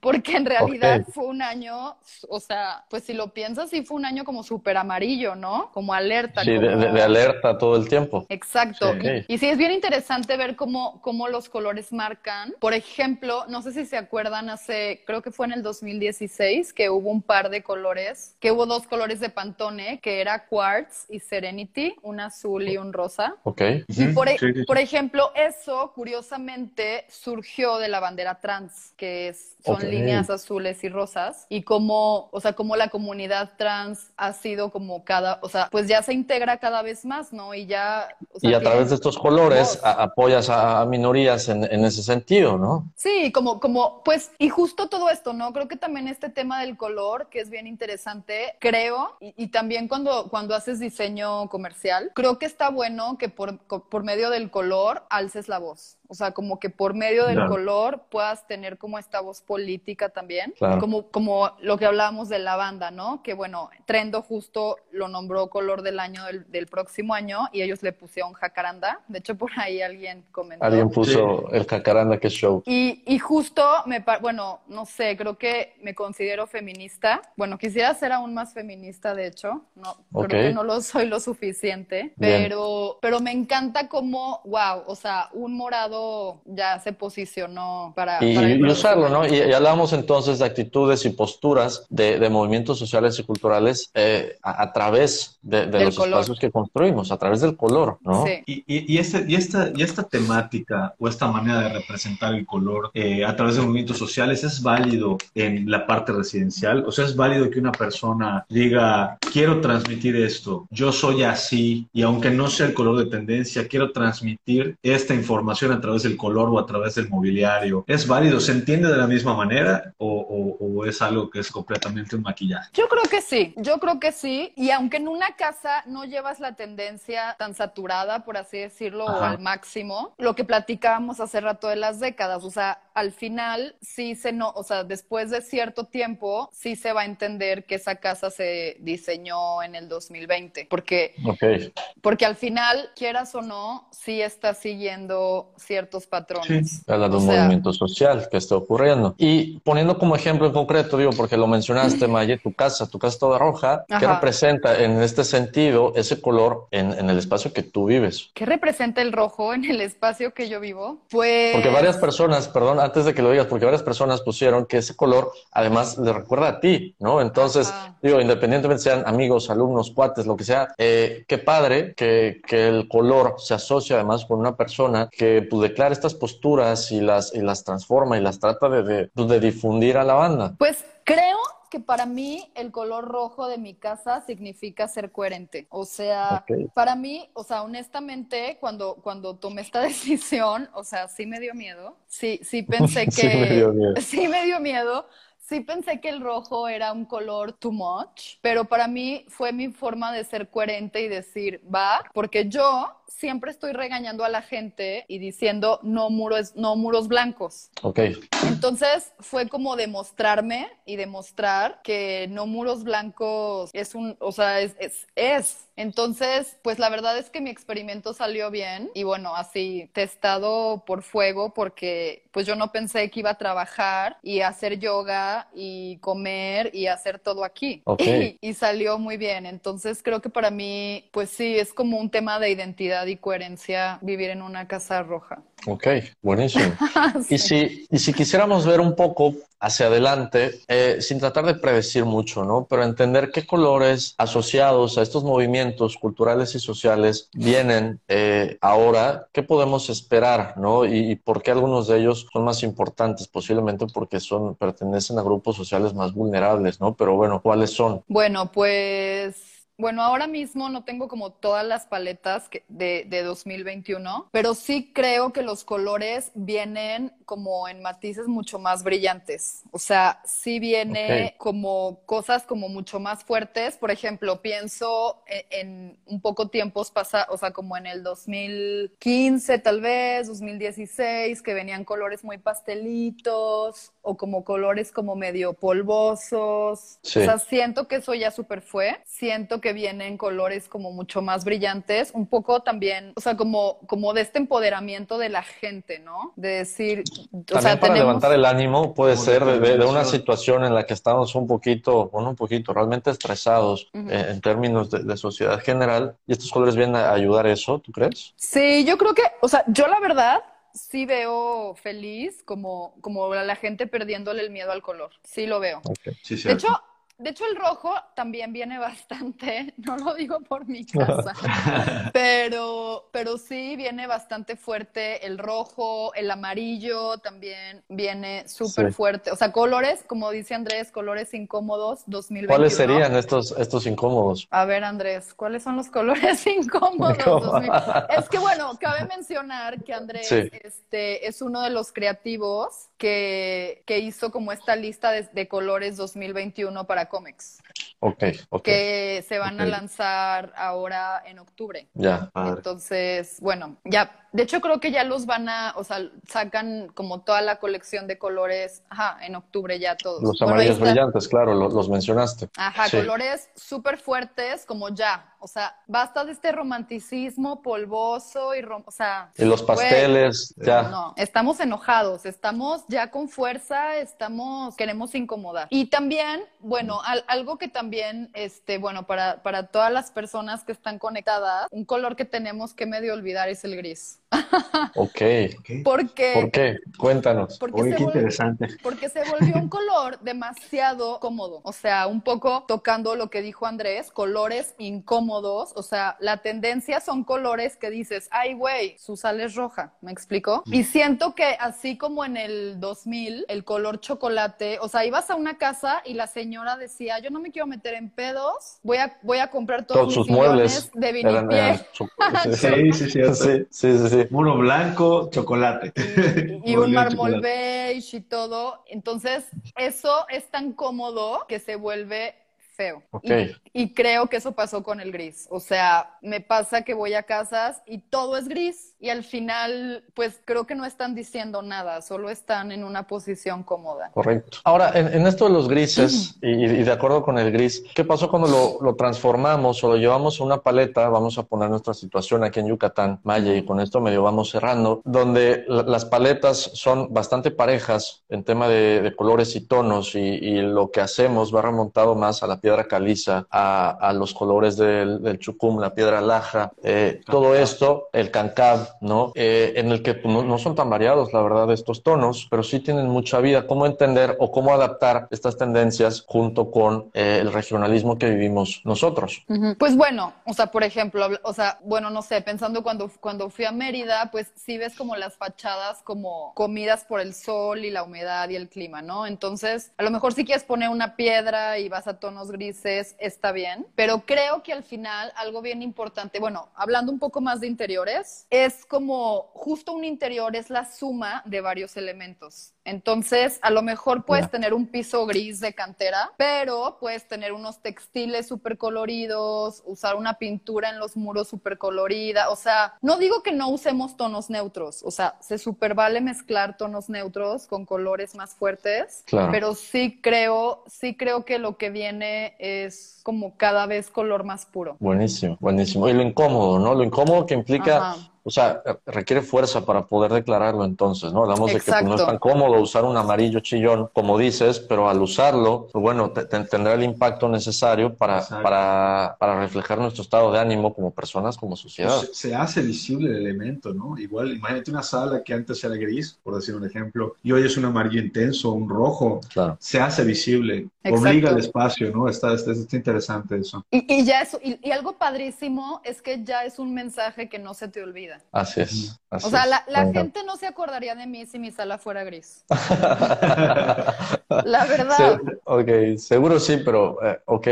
porque en realidad okay. fue un año, o sea, pues si lo piensas, sí fue un año como súper amarillo, ¿no? Como alerta. Sí, como... De, de alerta todo el tiempo. Exacto. Sí. Y, y sí, es bien interesante ver cómo, cómo los colores marcan. Por ejemplo, no sé si se acuerdan, hace, creo que fue en el dos mil dieciséis, que hubo un par de colores, que hubo dos colores de Pantone, que era Quartz y Serenity, un azul y un rosa. Ok. Y por, sí, sí. por ejemplo, eso, curiosamente, surgió de la bandera trans, que es, son okay. líneas azules y rosas, y como, o sea, como la comunidad trans ha sido como cada, o sea, pues ya se integra cada vez más, ¿no? Y ya... O sea, y a través de estos colores a, apoyas a, a minorías en, en ese sentido, ¿no? Sí, como, como, pues, y justo todo esto, ¿no? Creo que también este tema del color, que es bien interesante, creo, y, y también cuando, cuando haces diseño comercial, creo que está bueno que por, por medio del color alces la voz. O sea, como que por medio del no. color puedas tener como esta voz política también. Claro. Como, como lo que hablábamos de la banda, ¿no? Que bueno, Trendo justo lo nombró color del año del, del próximo año y ellos le pusieron jacaranda. De hecho, por ahí alguien comentó. Alguien puso sí. el jacaranda, que show. Y, y justo, me bueno, no sé, creo que me considero feminista. Bueno, quisiera ser aún más feminista, de hecho. No, okay. Creo que no lo soy lo suficiente. Pero, pero me encanta como, wow, o sea, un morado ya se posicionó para... Y, para y usarlo, ¿no? Y, y hablamos entonces de actitudes y posturas de, de movimientos sociales y culturales eh, a, a través de, de los color. espacios que construimos, a través del color, ¿no? Sí. Y, y, y, este, y, esta, y esta temática o esta manera de representar el color eh, a través de movimientos sociales, ¿es válido en la parte residencial? O sea, ¿es válido que una persona diga, quiero transmitir esto, yo soy así, y aunque no sea el color de tendencia, quiero transmitir esta información a través a través del color o a través del mobiliario? ¿Es válido? ¿Se entiende de la misma manera o, o, o es algo que es completamente un maquillaje? Yo creo que sí, yo creo que sí. Y aunque en una casa no llevas la tendencia tan saturada, por así decirlo, Ajá. o al máximo, lo que platicábamos hace rato de las décadas, o sea, al final sí se no, o sea, después de cierto tiempo sí se va a entender que esa casa se diseñó en el dos mil veinte, porque, okay. porque al final, quieras o no, sí está siguiendo ciertos patrones. Sí. Habla de un sea... movimiento social que está ocurriendo. Y poniendo como ejemplo en concreto, digo, porque lo mencionaste, Maye, tu casa, tu casa toda roja, Ajá. ¿qué representa en este sentido ese color en, en el espacio que tú vives? ¿Qué representa el rojo en el espacio que yo vivo? Pues... Porque varias personas, perdón, antes de que lo digas, porque varias personas pusieron que ese color además le recuerda a ti, ¿no? Entonces, Ajá. digo, independientemente sean amigos, alumnos, cuates, lo que sea, eh, qué padre que, que el color se asocia además con una persona que pues declara estas posturas y las, y las transforma y las trata de, de, de difundir a la banda. Pues creo que para mí el color rojo de mi casa significa ser coherente. O sea, okay. para mí, o sea, honestamente, cuando, cuando tomé esta decisión, o sea, sí me dio miedo. Sí, sí pensé que... sí me dio miedo. Sí me dio miedo. Sí pensé que el rojo era un color too much, pero para mí fue mi forma de ser coherente y decir, va, porque yo siempre estoy regañando a la gente y diciendo no muros, no muros blancos. Ok. Entonces fue como demostrarme y demostrar que no muros blancos es un, o sea, es, es, es. Entonces, pues la verdad es que mi experimento salió bien y bueno, así testado por fuego, porque pues yo no pensé que iba a trabajar y hacer yoga y comer y hacer todo aquí. Okay. Y, y salió muy bien. Entonces creo que para mí, pues sí, es como un tema de identidad y coherencia vivir en una casa roja. Ok, buenísimo. Sí. Y, si, y si quisiéramos ver un poco hacia adelante, eh, sin tratar de predecir mucho, ¿no? Pero entender qué colores asociados a estos movimientos culturales y sociales vienen eh, ahora, qué podemos esperar, ¿no? Y, y por qué algunos de ellos son más importantes, posiblemente porque son pertenecen a grupos sociales más vulnerables, ¿no? Pero bueno, ¿cuáles son? Bueno, pues... Bueno, ahora mismo no tengo como todas las paletas de, de dos mil veintiuno, pero sí creo que los colores vienen como en matices mucho más brillantes. O sea, sí viene okay. como cosas como mucho más fuertes. Por ejemplo, pienso en, en un poco tiempos pasados, o sea, como en el dos mil quince tal vez, dos mil dieciséis, que venían colores muy pastelitos o como colores como medio polvosos. Sí. O sea, siento que eso ya súper fue. Siento que que vienen colores como mucho más brillantes, un poco también, o sea, como, como de este empoderamiento de la gente, ¿no? De decir... O también sea, para tenemos... levantar el ánimo puede ser de, de, de una situación en la que estamos un poquito, bueno, un poquito, realmente estresados uh-huh. eh, en términos de, de sociedad general, y estos colores vienen a ayudar a eso, ¿tú crees? Sí, yo creo que, o sea, yo la verdad... Sí veo feliz como, como la gente perdiéndole el miedo al color. Sí lo veo. Okay. Sí, de hecho... De hecho, el rojo también viene bastante, no lo digo por mi casa, pero, pero sí viene bastante fuerte el rojo, el amarillo también viene súper sí. fuerte. O sea, colores, como dice Andrés, colores incómodos dos mil veintiuno. ¿Cuáles serían estos, estos incómodos? A ver, Andrés, ¿cuáles son los colores incómodos? dos mil? Es que, bueno, cabe mencionar que Andrés sí. este, es uno de los creativos que, que hizo como esta lista de, de colores dos mil veintiuno para Comex, okay, okay, que se van okay. a lanzar ahora en octubre. Ya. Padre. Entonces, bueno, ya. De hecho, creo que ya los van a, o sea, sacan como toda la colección de colores, ajá, en octubre ya todos. Los bueno, amarillos brillantes, claro, los, los mencionaste. Ajá, sí. Colores súper fuertes, como ya. O sea, basta de este romanticismo polvoso y, rom o sea... Y los pasteles, pues, ya. No, estamos enojados, estamos ya con fuerza, estamos, queremos incomodar. Y también, bueno, al algo que también, este, bueno, para, para todas las personas que están conectadas, un color que tenemos que medio olvidar es el gris. Okay. Porque, ¿por qué? Cuéntanos. Porque, Oye, qué volvió, interesante. Porque se volvió un color demasiado cómodo. O sea, un poco tocando lo que dijo Andrés, colores incómodos. O sea, la tendencia son colores que dices, ay, güey, su sal es roja. ¿Me explico? Y siento que así como en el dos mil, el color chocolate, o sea, ibas a una casa y la señora decía, yo no me quiero meter en pedos, voy a, voy a comprar todos, todos sus muebles de vinipié. Sí, sí, sí, sí, sí, sí. Sí. Muro blanco, chocolate. Y, y un mármol beige y todo. Entonces, eso es tan cómodo que se vuelve feo. Okay. Y, y creo que eso pasó con el gris. O sea, me pasa que voy a casas y todo es gris. Y al final, pues creo que no están diciendo nada, solo están en una posición cómoda. Correcto. Ahora, en, en esto de los grises, y, y de acuerdo con el gris, ¿qué pasó cuando lo, lo transformamos o lo llevamos a una paleta? Vamos a poner nuestra situación aquí en Yucatán, Maya, y con esto medio vamos cerrando, donde la, las paletas son bastante parejas en tema de, de colores y tonos, y, y lo que hacemos va remontado más a la piel piedra caliza, a, a los colores del, del chucum, la piedra laja, eh, todo esto, el cancab, ¿no? Eh, en el que no, no son tan variados, la verdad, estos tonos, pero sí tienen mucha vida. ¿Cómo entender o cómo adaptar estas tendencias junto con eh, el regionalismo que vivimos nosotros? Uh-huh. Pues bueno, o sea, por ejemplo, o sea, bueno, no sé, pensando cuando, cuando fui a Mérida, pues sí ves como las fachadas como comidas por el sol y la humedad y el clima, ¿no? Entonces, a lo mejor sí quieres poner una piedra y vas a tonos grises, está bien, pero creo que al final algo bien importante, bueno, hablando un poco más de interiores, es como justo un interior es la suma de varios elementos. Entonces, a lo mejor puedes yeah. tener un piso gris de cantera, pero puedes tener unos textiles súper coloridos, usar una pintura en los muros súper colorida. O sea, no digo que no usemos tonos neutros. O sea, se súper vale mezclar tonos neutros con colores más fuertes. Claro. Pero sí creo, sí creo que lo que viene es como cada vez color más puro. Buenísimo, buenísimo. Y lo incómodo, ¿no? Lo incómodo que implica... Ajá. O sea, requiere fuerza para poder declararlo entonces, ¿no? Hablamos Exacto. de que no es tan cómodo usar un amarillo chillón, como dices, pero al usarlo, pues bueno, te, te, tendrá el impacto necesario para, para, para reflejar nuestro estado de ánimo como personas, como sociedad. Pues se, se hace visible el elemento, ¿no? Igual, imagínate una sala que antes era gris, por decir un ejemplo, y hoy es un amarillo intenso, un rojo. Claro. Se hace visible, Exacto. obliga al espacio, ¿no? Está, está, está interesante eso. Y, y, ya es, y, y algo padrísimo es que ya es un mensaje que no se te olvida. Así es. Así o sea, la, la gente no se acordaría de mí si mi sala fuera gris. La verdad. Se, ok, seguro sí, pero eh, ok.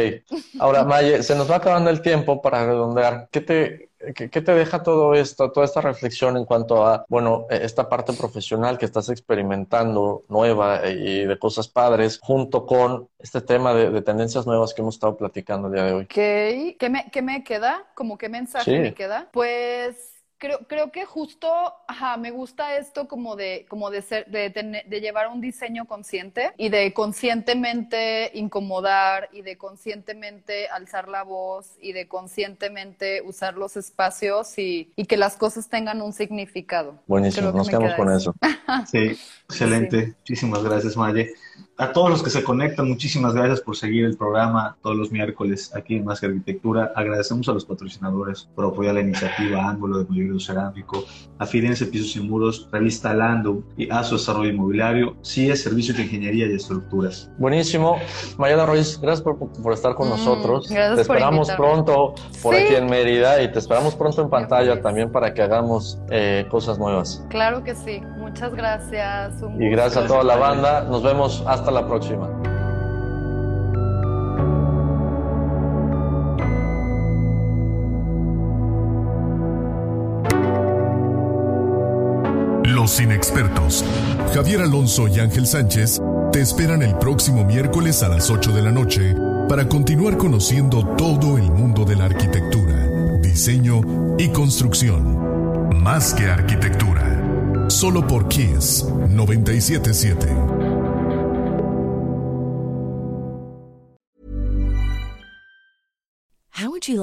Ahora, Maye, se nos va acabando el tiempo para redondear. ¿Qué te... ¿Qué te deja todo esto, toda esta reflexión en cuanto a, bueno, esta parte profesional que estás experimentando, nueva y de cosas padres, junto con este tema de, de tendencias nuevas que hemos estado platicando el día de hoy? Okay. ¿Qué me, qué me queda? ¿Cómo qué mensaje sí. me queda? Pues... Creo, creo que justo, ajá, me gusta esto como de, como de ser, de, de, de llevar un diseño consciente y de conscientemente incomodar y de conscientemente alzar la voz y de conscientemente usar los espacios y, y que las cosas tengan un significado. Buenísimo, que nos quedamos con eso. eso. Sí, excelente. Sí. Muchísimas gracias, Maye. A todos los que se conectan, muchísimas gracias por seguir el programa todos los miércoles aquí en Más que Arquitectura. Agradecemos a los patrocinadores por apoyar la iniciativa Ángulo de Mayoros Cerámico, a Firenze Pisos y Muros, Revista Landum y a su desarrollo inmobiliario, C I E Servicios de Ingeniería y Estructuras. Buenísimo. Mayela Ruiz, gracias por, por estar con mm, nosotros. Te esperamos por pronto por ¿Sí? aquí en Mérida y te esperamos pronto en pantalla gracias. también para que hagamos eh, cosas nuevas. Claro que sí. Muchas gracias. Un y gracias a toda la banda. Nos vemos hasta Hasta la próxima. Los inexpertos, Javier Alonso y Ángel Sánchez, te esperan el próximo miércoles a las ocho de la noche para continuar conociendo todo el mundo de la arquitectura, diseño y construcción. Más que arquitectura, solo por Kiss noventa y siete punto siete. How would you